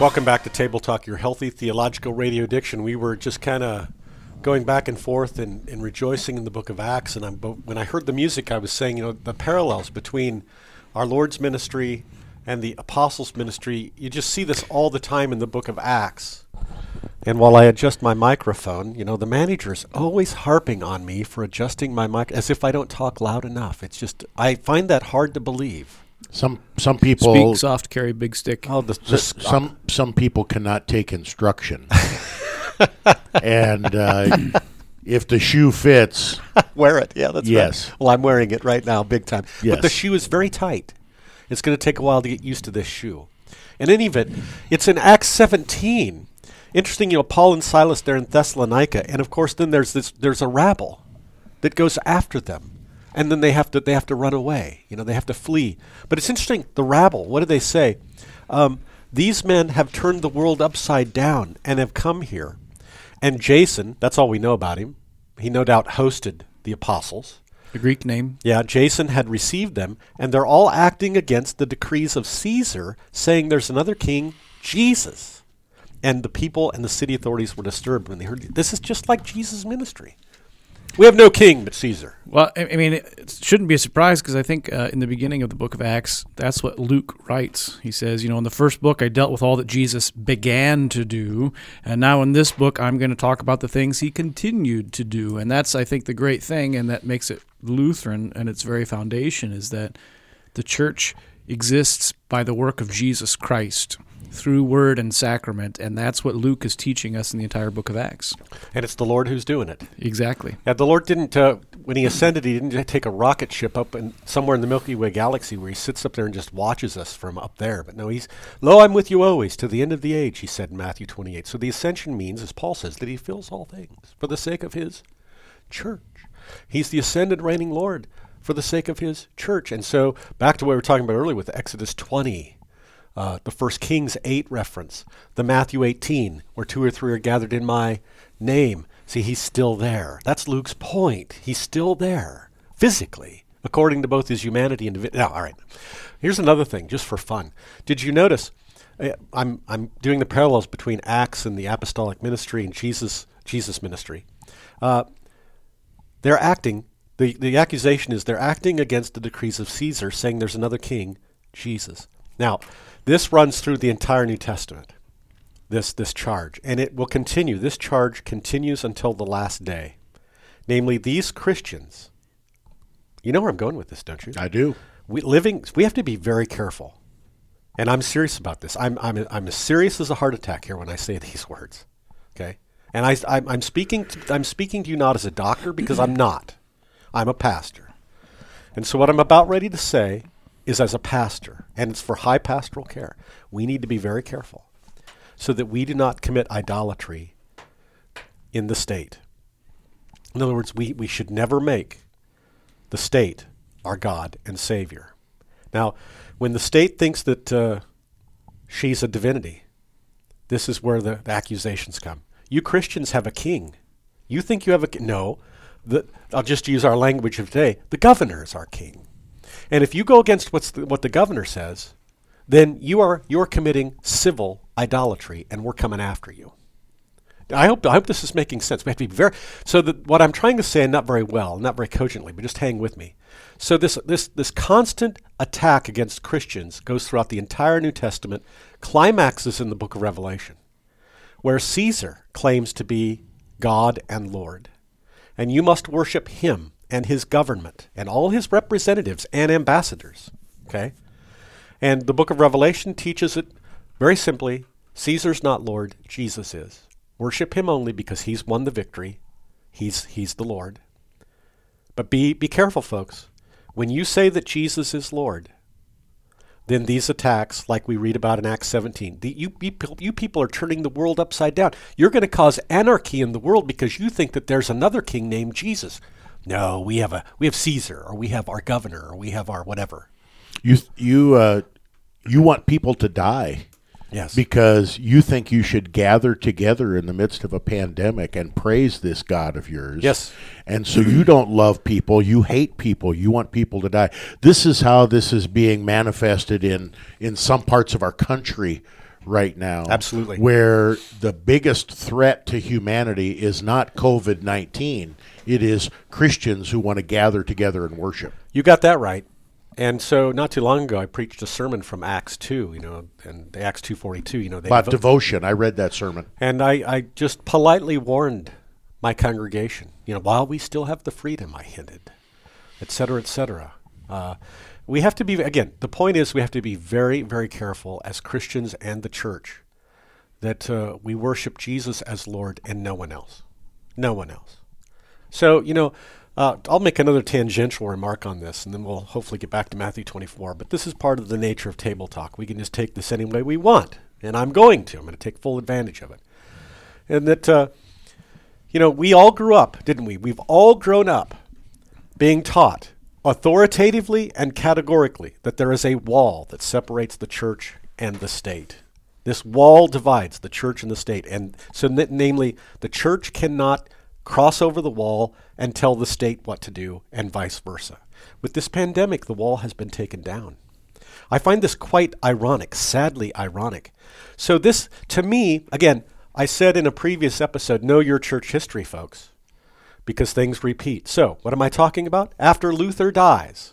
Welcome back to Table Talk, your healthy theological radio addiction. We were just kind of going back and forth and rejoicing in the book of Acts. And when I heard the music, I was saying, you know, the parallels between our Lord's ministry and the apostles' ministry, you just see this all the time in the book of Acts. And while I adjust my microphone, you know, the manager's always harping on me for adjusting my mic, as if I don't talk loud enough. It's just, I find that hard to believe. Some people speak soft, carry big stick. Oh, some people cannot take instruction, and if the shoe fits, wear it. Yeah, that's yes. Right. Well, I'm wearing it right now, big time. Yes. But the shoe is very tight. It's going to take a while to get used to this shoe. In any event, it's in Acts 17. Interesting, you know, Paul and Silas there in Thessalonica, and of course, then there's a rabble that goes after them. And then they have to run away. You know, they have to flee. But it's interesting, the rabble, what do they say? These men have turned the world upside down and have come here. And Jason, that's all we know about him. He no doubt hosted the apostles. The Greek name. Yeah, Jason had received them, and they're all acting against the decrees of Caesar, saying there's another king, Jesus. And the people and the city authorities were disturbed when they heard this is just like Jesus' ministry. We have no king but Caesar. Well, I mean, it shouldn't be a surprise because I think in the beginning of the book of Acts, that's what Luke writes. He says, you know, in the first book, I dealt with all that Jesus began to do. And now in this book, I'm going to talk about the things he continued to do. And that's, I think, the great thing. And that makes it Lutheran and its very foundation is that the church exists by the work of Jesus Christ through word and sacrament, and that's what Luke is teaching us in the entire book of Acts. And it's the Lord who's doing it. Exactly. Yeah, the Lord didn't, when he ascended, he didn't take a rocket ship up and somewhere in the Milky Way galaxy where he sits up there and just watches us from up there. But no, he's, lo, I'm with you always to the end of the age, he said in Matthew 28. So the ascension means, as Paul says, that he fills all things for the sake of his church. He's the ascended reigning Lord for the sake of his church. And so back to what we were talking about earlier with Exodus 20, the 1 Kings 8 reference, the Matthew 18, where two or three are gathered in my name. See, he's still there. That's Luke's point. He's still there, physically, according to both his humanity and... Now, all right. Here's another thing, just for fun. Did you notice, I'm doing the parallels between Acts and the apostolic ministry and Jesus' ministry. They're acting, the accusation is they're acting against the decrees of Caesar, saying there's another king, Jesus. Now, this runs through the entire New Testament, this charge, and it will continue. This charge continues until the last day. Namely, these Christians, you know where I'm going with this, don't you? I do. We have to be very careful, and I'm serious about this. I'm as serious as a heart attack here when I say these words, okay? And I'm speaking to you not as a doctor because I'm not. I'm a pastor. And so what I'm about ready to say is as a pastor, and it's for high pastoral care. We need to be very careful so that we do not commit idolatry in the state. In other words, we should never make the state our God and Savior. Now, when the state thinks that she's a divinity, this is where the accusations come. You Christians have a king. You think you have a king. No, I'll just use our language of today. The governor is our king. And if you go against what the governor says, then you're committing civil idolatry, and we're coming after you. I hope this is making sense. We have to be very so that what I'm trying to say, not very well, not very cogently, but just hang with me. So this constant attack against Christians goes throughout the entire New Testament, climaxes in the book of Revelation, where Caesar claims to be God and Lord, and you must worship him and his government, and all his representatives and ambassadors, okay? And the book of Revelation teaches it very simply, Caesar's not Lord, Jesus is. Worship him only because he's won the victory. He's the Lord. But be careful, folks. When you say that Jesus is Lord, then these attacks, like we read about in Acts 17, you people are turning the world upside down. You're going to cause anarchy in the world because you think that there's another king named Jesus. No, we have Caesar, or we have our governor, or we have our whatever. You want people to die, yes, because you think you should gather together in the midst of a pandemic and praise this God of yours. Yes, and so you don't love people, you hate people, you want people to die. This is how this is being manifested in some parts of our country right now. Absolutely. Where the biggest threat to humanity is not COVID-19. It is Christians who want to gather together and worship. You got that right. And so not too long ago, I preached a sermon from Acts 2, you know, and Acts 2:42, you know. About devotion. I read that sermon. And I just politely warned my congregation, you know, while we still have the freedom, I hinted, et cetera, et cetera. We have to be, again, the point is we have to be very, very careful as Christians and the church that we worship Jesus as Lord and no one else. No one else. So, you know, I'll make another tangential remark on this, and then we'll hopefully get back to Matthew 24. But this is part of the nature of Table Talk. We can just take this any way we want, and I'm going to. I'm going to take full advantage of it. And that, you know, we all grew up, didn't we? We've all grown up being taught authoritatively and categorically that there is a wall that separates the church and the state. This wall divides the church and the state. And so namely, the church cannot cross over the wall and tell the state what to do and vice versa. With this pandemic, the wall has been taken down. I find this quite ironic, sadly ironic. So this, to me, again, I said in a previous episode, know your church history, folks, because things repeat. So, what am I talking about? After Luther dies,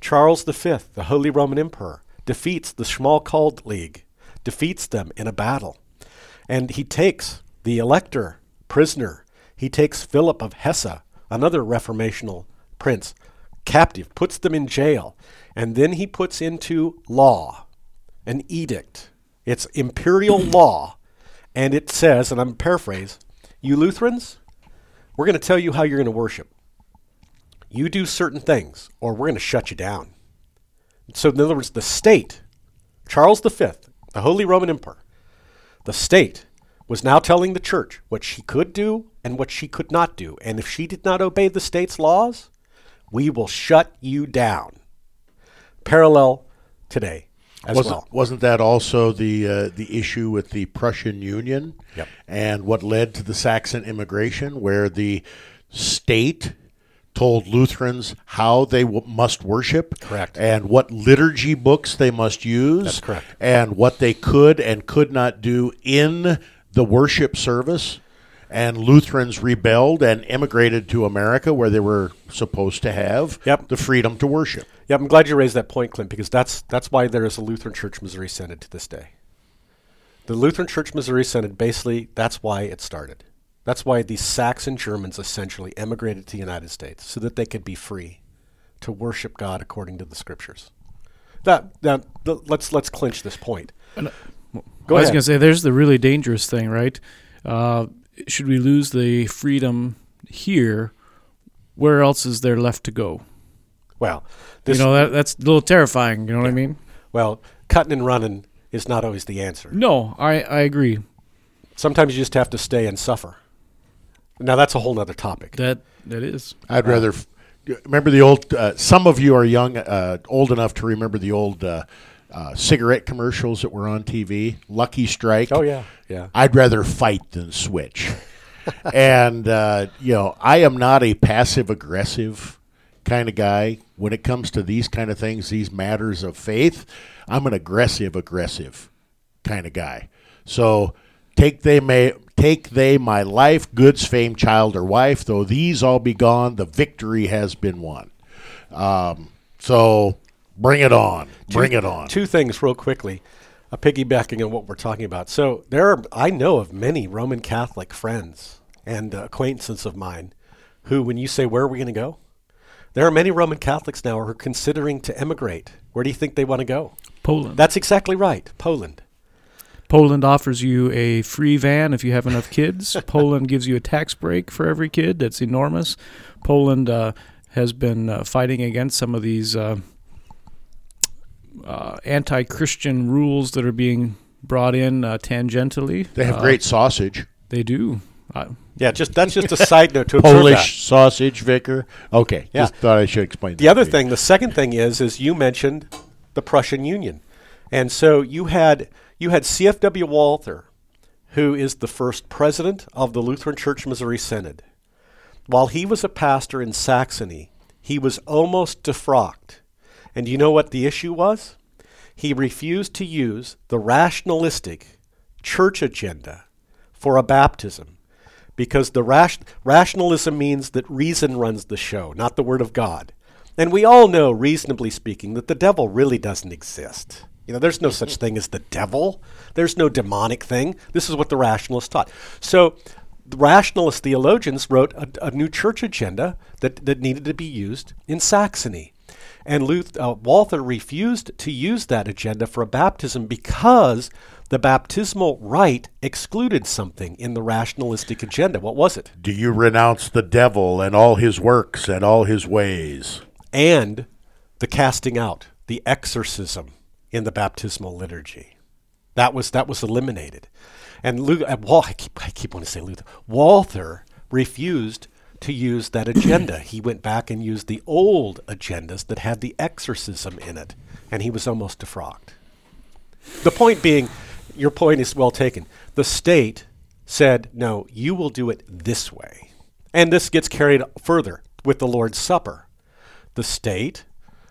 Charles V, the Holy Roman Emperor, defeats the Schmalkald League, defeats them in a battle. And he takes the elector prisoner. He takes Philip of Hesse, another reformational prince, captive, puts them in jail. And then he puts into law an edict. It's imperial law. And it says, and I'm paraphrasing, you Lutherans, we're going to tell you how you're going to worship. You do certain things, or we're going to shut you down. So in other words, the state, Charles V, the Holy Roman Emperor, the state was now telling the church what she could do and what she could not do. And if she did not obey the state's laws, we will shut you down. Parallel today. Wasn't that also the issue with the Prussian Union? Yep. And what led to the Saxon immigration, where the state told Lutherans how they must worship, correct, and what liturgy books they must use, that's correct, and what they could and could not do in the worship service. And Lutherans rebelled and immigrated to America, where they were supposed to have the freedom to worship. Yeah, I'm glad you raised that point, Clint, because that's why there is a Lutheran Church Missouri Synod to this day. The Lutheran Church Missouri Synod, basically, that's why it started. That's why the Saxon Germans essentially emigrated to the United States, so that they could be free to worship God according to the Scriptures. Let's clinch this point. Go ahead. I was going to say, there's the really dangerous thing, right? Should we lose the freedom here, where else is there left to go? Well, this, you know, that's a little terrifying, you know what I mean? Well, cutting and running is not always the answer. No, I agree. Sometimes you just have to stay and suffer. Now, that's a whole other topic. That is. I'd rather... remember the old... some of you are young, old enough to remember the old... cigarette commercials that were on TV, Lucky Strike. Oh, yeah. I'd rather fight than switch. And, you know, I am not a passive-aggressive kind of guy. When it comes to these kind of things, these matters of faith, I'm an aggressive kind of guy. So take they my life, goods, fame, child, or wife, though these all be gone, the victory has been won. So... Bring it on. Two things real quickly, piggybacking on what we're talking about. So I know of many Roman Catholic friends and acquaintances of mine who, when you say, where are we going to go? There are many Roman Catholics now who are considering to emigrate. Where do you think they want to go? Poland. That's exactly right. Poland. Poland offers you a free van if you have enough kids. Poland gives you a tax break for every kid. That's enormous. Poland has been fighting against some of these... anti-Christian rules that are being brought in tangentially. They have great sausage. They do. That's just a side note to observe Polish that. Sausage, Vicar. Okay, just thought I should explain that. The other thing, the second thing is you mentioned the Prussian Union. And so you had CFW Walther, who is the first president of the Lutheran Church Missouri Synod. While he was a pastor in Saxony, he was almost defrocked. And you know what the issue was? he refused to use the rationalistic church agenda for a baptism, because the rationalism means that reason runs the show, not the Word of God. And we all know, reasonably speaking, that the devil really doesn't exist. You know, there's no such thing as the devil. There's no demonic thing. This is what the rationalists taught. So the rationalist theologians wrote a new church agenda that needed to be used in Saxony. And Walther refused to use that agenda for a baptism because the baptismal rite excluded something in the rationalistic agenda. What was it? Do you renounce the devil and all his works and all his ways? And the casting out, the exorcism in the baptismal liturgy. That was eliminated. And I keep wanting to say Luther. Walther refused to use that agenda. He went back and used the old agendas that had the exorcism in it, and he was almost defrocked. The point being, your point is well taken. The state said, no, you will do it this way. And this gets carried further with the Lord's Supper. The state,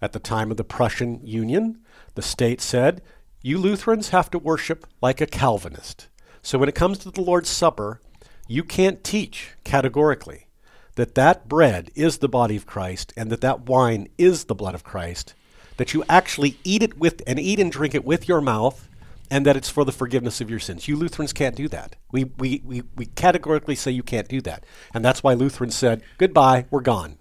at the time of the Prussian Union, the state said, you Lutherans have to worship like a Calvinist. So when it comes to the Lord's Supper, you can't teach categorically that bread is the body of Christ and that wine is the blood of Christ, that you actually eat and drink it with your mouth, and that it's for the forgiveness of your sins. You Lutherans can't do that. We categorically say you can't do that. And that's why Lutherans said, goodbye, we're gone.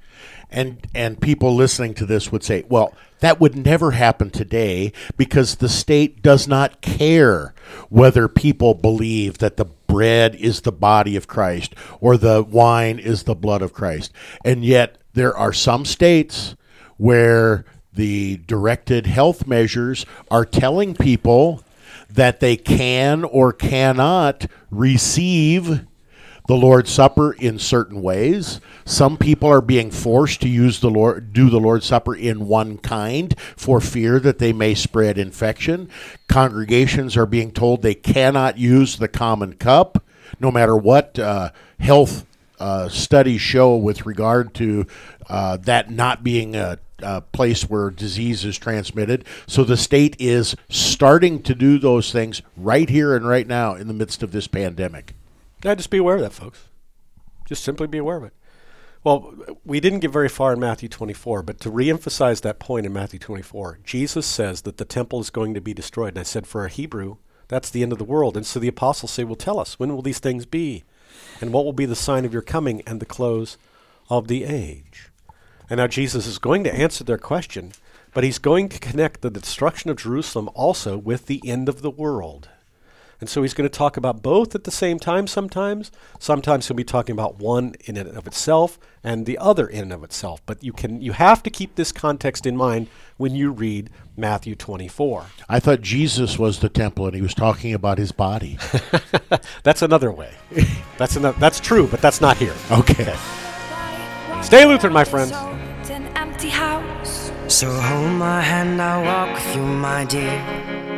And people listening to this would say, well, that would never happen today because the state does not care whether people believe that the bread is the body of Christ or the wine is the blood of Christ. And yet there are some states where the directed health measures are telling people that they can or cannot receive the Lord's Supper in certain ways. Some people are being forced to do the Lord's Supper in one kind for fear that they may spread infection. Congregations are being told they cannot use the common cup, no matter what health studies show with regard to that not being a place where disease is transmitted. So the state is starting to do those things right here and right now in the midst of this pandemic. Yeah, just be aware of that, folks. Just simply be aware of it. Well, we didn't get very far in Matthew 24, but to reemphasize that point in Matthew 24, Jesus says that the temple is going to be destroyed. And I said, for a Hebrew, that's the end of the world. And so the apostles say, well, tell us, when will these things be? And what will be the sign of your coming and the close of the age? And now Jesus is going to answer their question, but he's going to connect the destruction of Jerusalem also with the end of the world. And so he's going to talk about both at the same time sometimes. Sometimes he'll be talking about one in and of itself and the other in and of itself. But you have to keep this context in mind when you read Matthew 24. I thought Jesus was the temple and he was talking about his body. That's another way. That's true, but that's not here. Okay. Stay Lutheran, my friends. So hold my hand, I'll walk with you, my dear.